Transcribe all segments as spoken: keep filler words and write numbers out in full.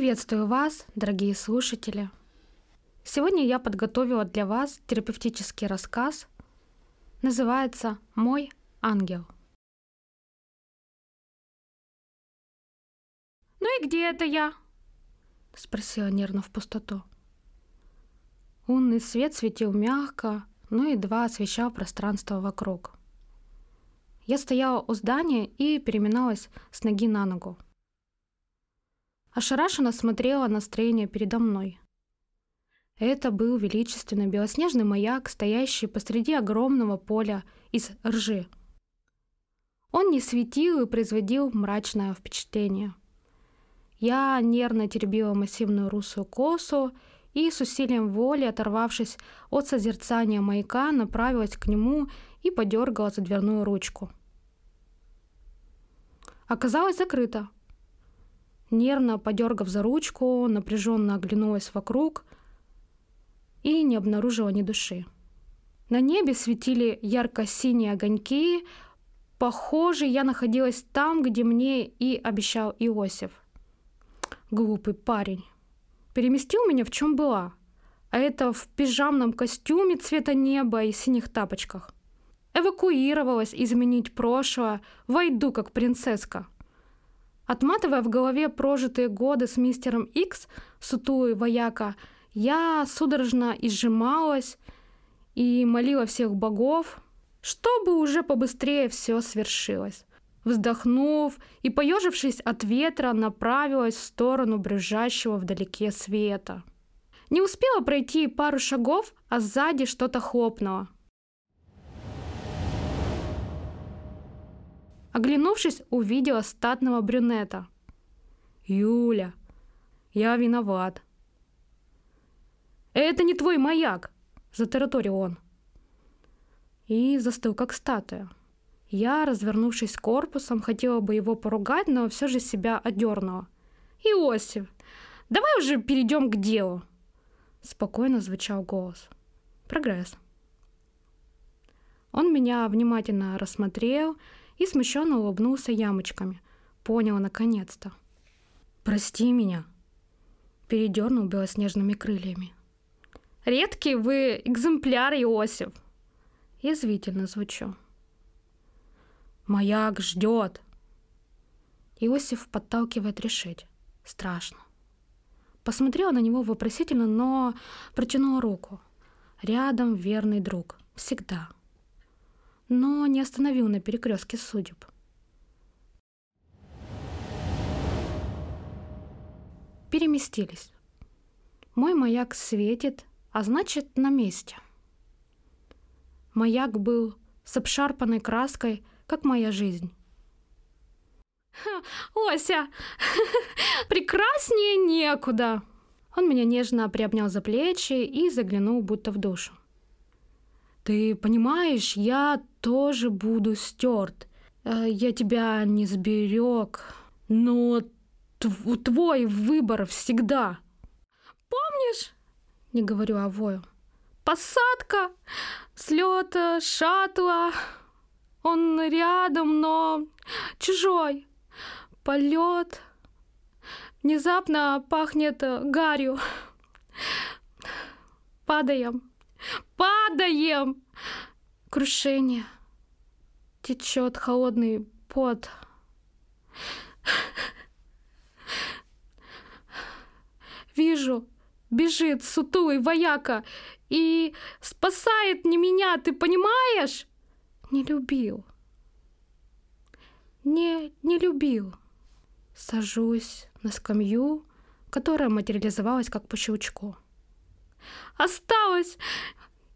Приветствую вас, дорогие слушатели! Сегодня я подготовила для вас терапевтический рассказ. Называется «Мой ангел». «Ну и где это я?» — спросила нервно в пустоту. Лунный свет светил мягко, но едва освещал пространство вокруг. Я стояла у здания и переминалась с ноги на ногу. Ошарашенно смотрела на строение передо мной. Это был величественный белоснежный маяк, стоящий посреди огромного поля из ржи. Он не светил и производил мрачное впечатление. Я нервно теребила массивную русую косу и с усилием воли, оторвавшись от созерцания маяка, направилась к нему и подергала за дверную ручку. Оказалось, закрыто. Нервно подергав за ручку, напряженно оглянулась вокруг и не обнаружила ни души. На небе светили ярко-синие огоньки. Похоже, я находилась там, где мне и обещал Иосиф. Глупый парень. Переместил меня в чем была, а это в пижамном костюме цвета неба и синих тапочках. Эвакуировалась изменить прошлое, войду как принцесска. Отматывая в голове прожитые годы с мистером Икс, сутулый вояка, я судорожно изжималась и молила всех богов, чтобы уже побыстрее все свершилось. Вздохнув и поежившись от ветра, направилась в сторону брюзжащего вдалеке света. Не успела пройти пару шагов, а сзади что-то хлопнуло. Оглянувшись, увидела статного брюнета. «Юля, я виноват». «Это не твой маяк!» – затараторил он. И застыл, как статуя. Я, развернувшись корпусом, хотела бы его поругать, но все же себя одернула. «Иосиф, давай уже перейдем к делу!» – спокойно звучал голос. «Прогресс». Он меня внимательно рассмотрел и смущенно улыбнулся ямочками. Понял наконец-то. «Прости меня», — передернул белоснежными крыльями. «Редкий вы экземпляр, Иосиф!» Язвительно звучу. «Маяк ждет!» Иосиф подталкивает решить. Страшно. Посмотрела на него вопросительно, но протянула руку. Рядом верный друг. Всегда. Но не остановил на перекрестке судеб. Переместились. Мой маяк светит, а значит, на месте. Маяк был с обшарпанной краской, как моя жизнь. «Ося, прекраснее некуда!» Он меня нежно приобнял за плечи и заглянул будто в душу. «Ты понимаешь, я тоже буду стерт. Я тебя не сберег, но тв- твой выбор всегда. Помнишь?» Не говорю о вою. «Посадка, слета, шаттла. Он рядом, но чужой. Полет. Внезапно пахнет гарью. Падаем. Падаем! Крушение. Течет холодный пот. Вижу, бежит сутулый вояка и спасает не меня, ты понимаешь? Не любил. Не, не любил». Сажусь на скамью, которая материализовалась как по щелчку. «Осталось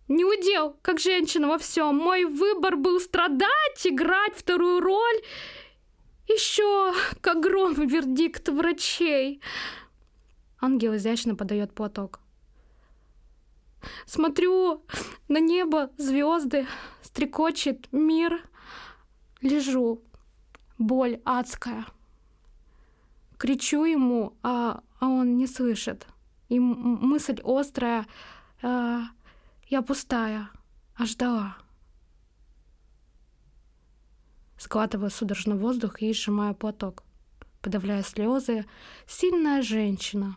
не удел, как женщина во всем. Мой выбор был страдать, играть вторую роль. Еще как гром вердикт врачей». Ангел изящно подает платок. «Смотрю на небо, звезды, стрекочет мир. Лежу. Боль адская. Кричу ему, а он не слышит. И мысль острая, э, я пустая, а ждала». Складываю судорожно воздух и сжимаю платок. подавляя слезы, сильная женщина.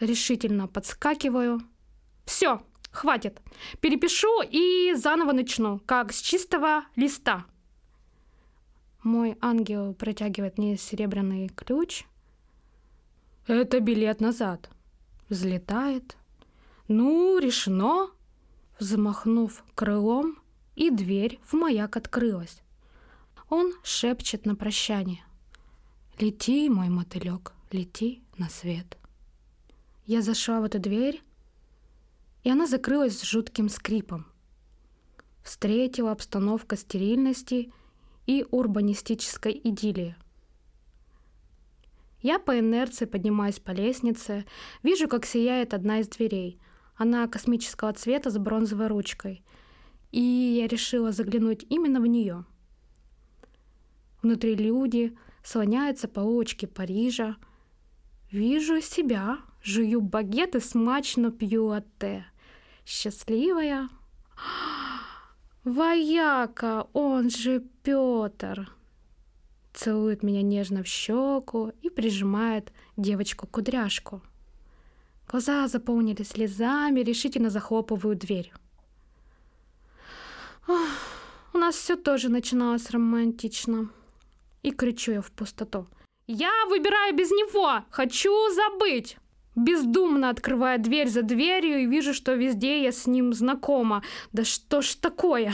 Решительно подскакиваю. Все, хватит. Перепишу и заново начну, как с чистого листа. Мой ангел протягивает мне серебряный ключ. Это билет назад. Взлетает. Ну, решено. Замахнув крылом, и дверь в маяк открылась. Он шепчет на прощание. «Лети, мой мотылек, лети на свет». Я зашла в эту дверь, и она закрылась с жутким скрипом. Встретила обстановка стерильности и урбанистической идиллии. Я по инерции поднимаюсь по лестнице, вижу, как сияет одна из дверей. Она космического цвета с бронзовой ручкой. И я решила заглянуть именно в нее. Внутри люди, слоняются по улочке Парижа. Вижу себя, жую багет и смачно пью латте. Счастливая. Вояка, он же Петр. Целует меня нежно в щеку и прижимает девочку-кудряшку. Глаза заполнились слезами, решительно захлопываю дверь. Ох, у нас все тоже начиналось романтично. И кричу я в пустоту. Я выбираю без него! Хочу забыть! Бездумно открываю дверь за дверью и вижу, что везде я с ним знакома. Да что ж такое?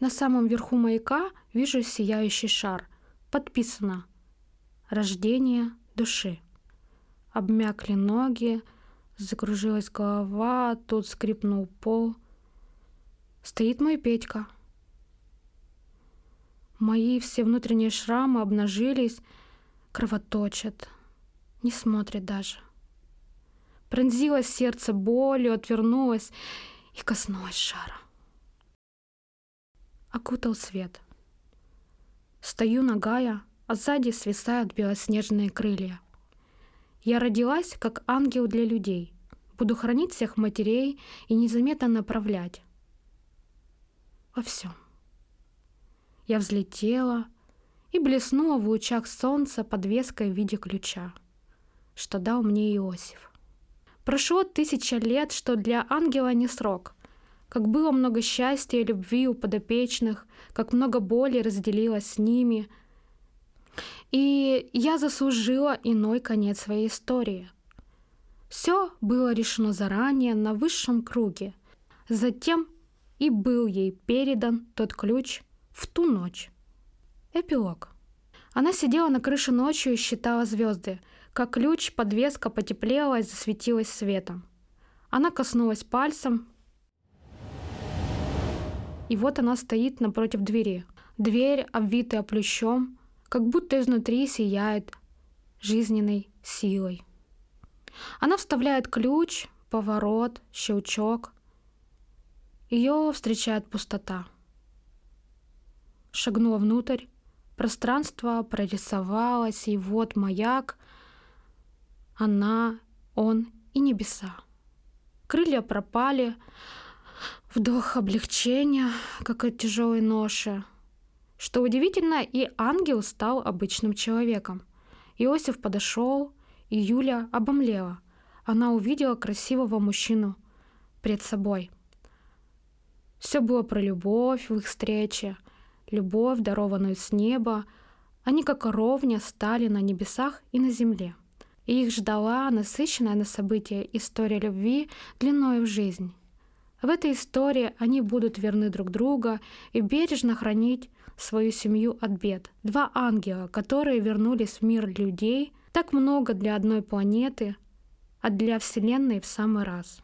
На самом верху маяка вижу сияющий шар. Подписано «Рождение души». Обмякли ноги, закружилась голова, тут скрипнул пол. Стоит мой Петька. Мои все внутренние шрамы обнажились, кровоточат, не смотрит даже. Пронзилось сердце болью, отвернулось и коснулось шара. Окутал свет. Стою нагая, а сзади свисают белоснежные крылья. Я родилась, как ангел для людей. Буду хранить всех матерей и незаметно направлять. Во всем. Я взлетела и блеснула в лучах солнца подвеской в виде ключа, что дал мне Иосиф. Прошло тысяча лет, что для ангела не срок. Как было много счастья и любви у подопечных, как много боли разделилось с ними. И я заслужила иной конец своей истории. Все было решено заранее на высшем круге. Затем и был ей передан тот ключ в ту ночь. Эпилог. Она сидела на крыше ночью и считала звезды. Как ключ, подвеска потеплела и засветилась светом. Она коснулась пальцем. И вот она стоит напротив двери. Дверь, обвитая плющом, как будто изнутри сияет жизненной силой. Она вставляет ключ, поворот, щелчок. Ее встречает пустота. Шагнула внутрь, пространство прорисовалось, и вот маяк, она, он и небеса. Крылья пропали, вдох облегчения, как от тяжелой ноши. Что удивительно, и ангел стал обычным человеком. Иосиф подошел, и Юля обомлела. Она увидела красивого мужчину пред собой. Все было про любовь в их встрече, любовь, дарованную с неба. Они как ровня стали на небесах и на земле. И их ждала насыщенная на события история любви длиною в жизнь. В этой истории они будут верны друг другу и бережно хранить свою семью от бед. Два ангела, которые вернулись в мир людей, так много для одной планеты, а для Вселенной в самый раз.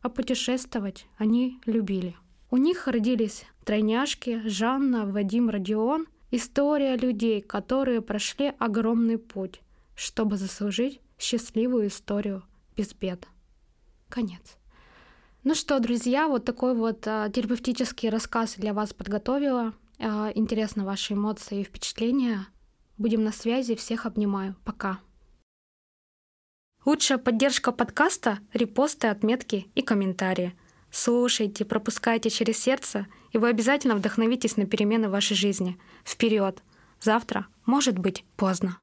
А путешествовать они любили. У них родились тройняшки Жанна, Вадим, Родион. История людей, которые прошли огромный путь, чтобы заслужить счастливую историю без бед. Конец. Ну что, друзья, вот такой вот а, терапевтический рассказ для вас подготовила. Интересны ваши эмоции и впечатления. Будем на связи, всех обнимаю. Пока. Лучшая поддержка подкаста — репосты, отметки и комментарии. Слушайте, пропускайте через сердце, и вы обязательно вдохновитесь на перемены в вашей жизни. Вперед! Завтра может быть поздно.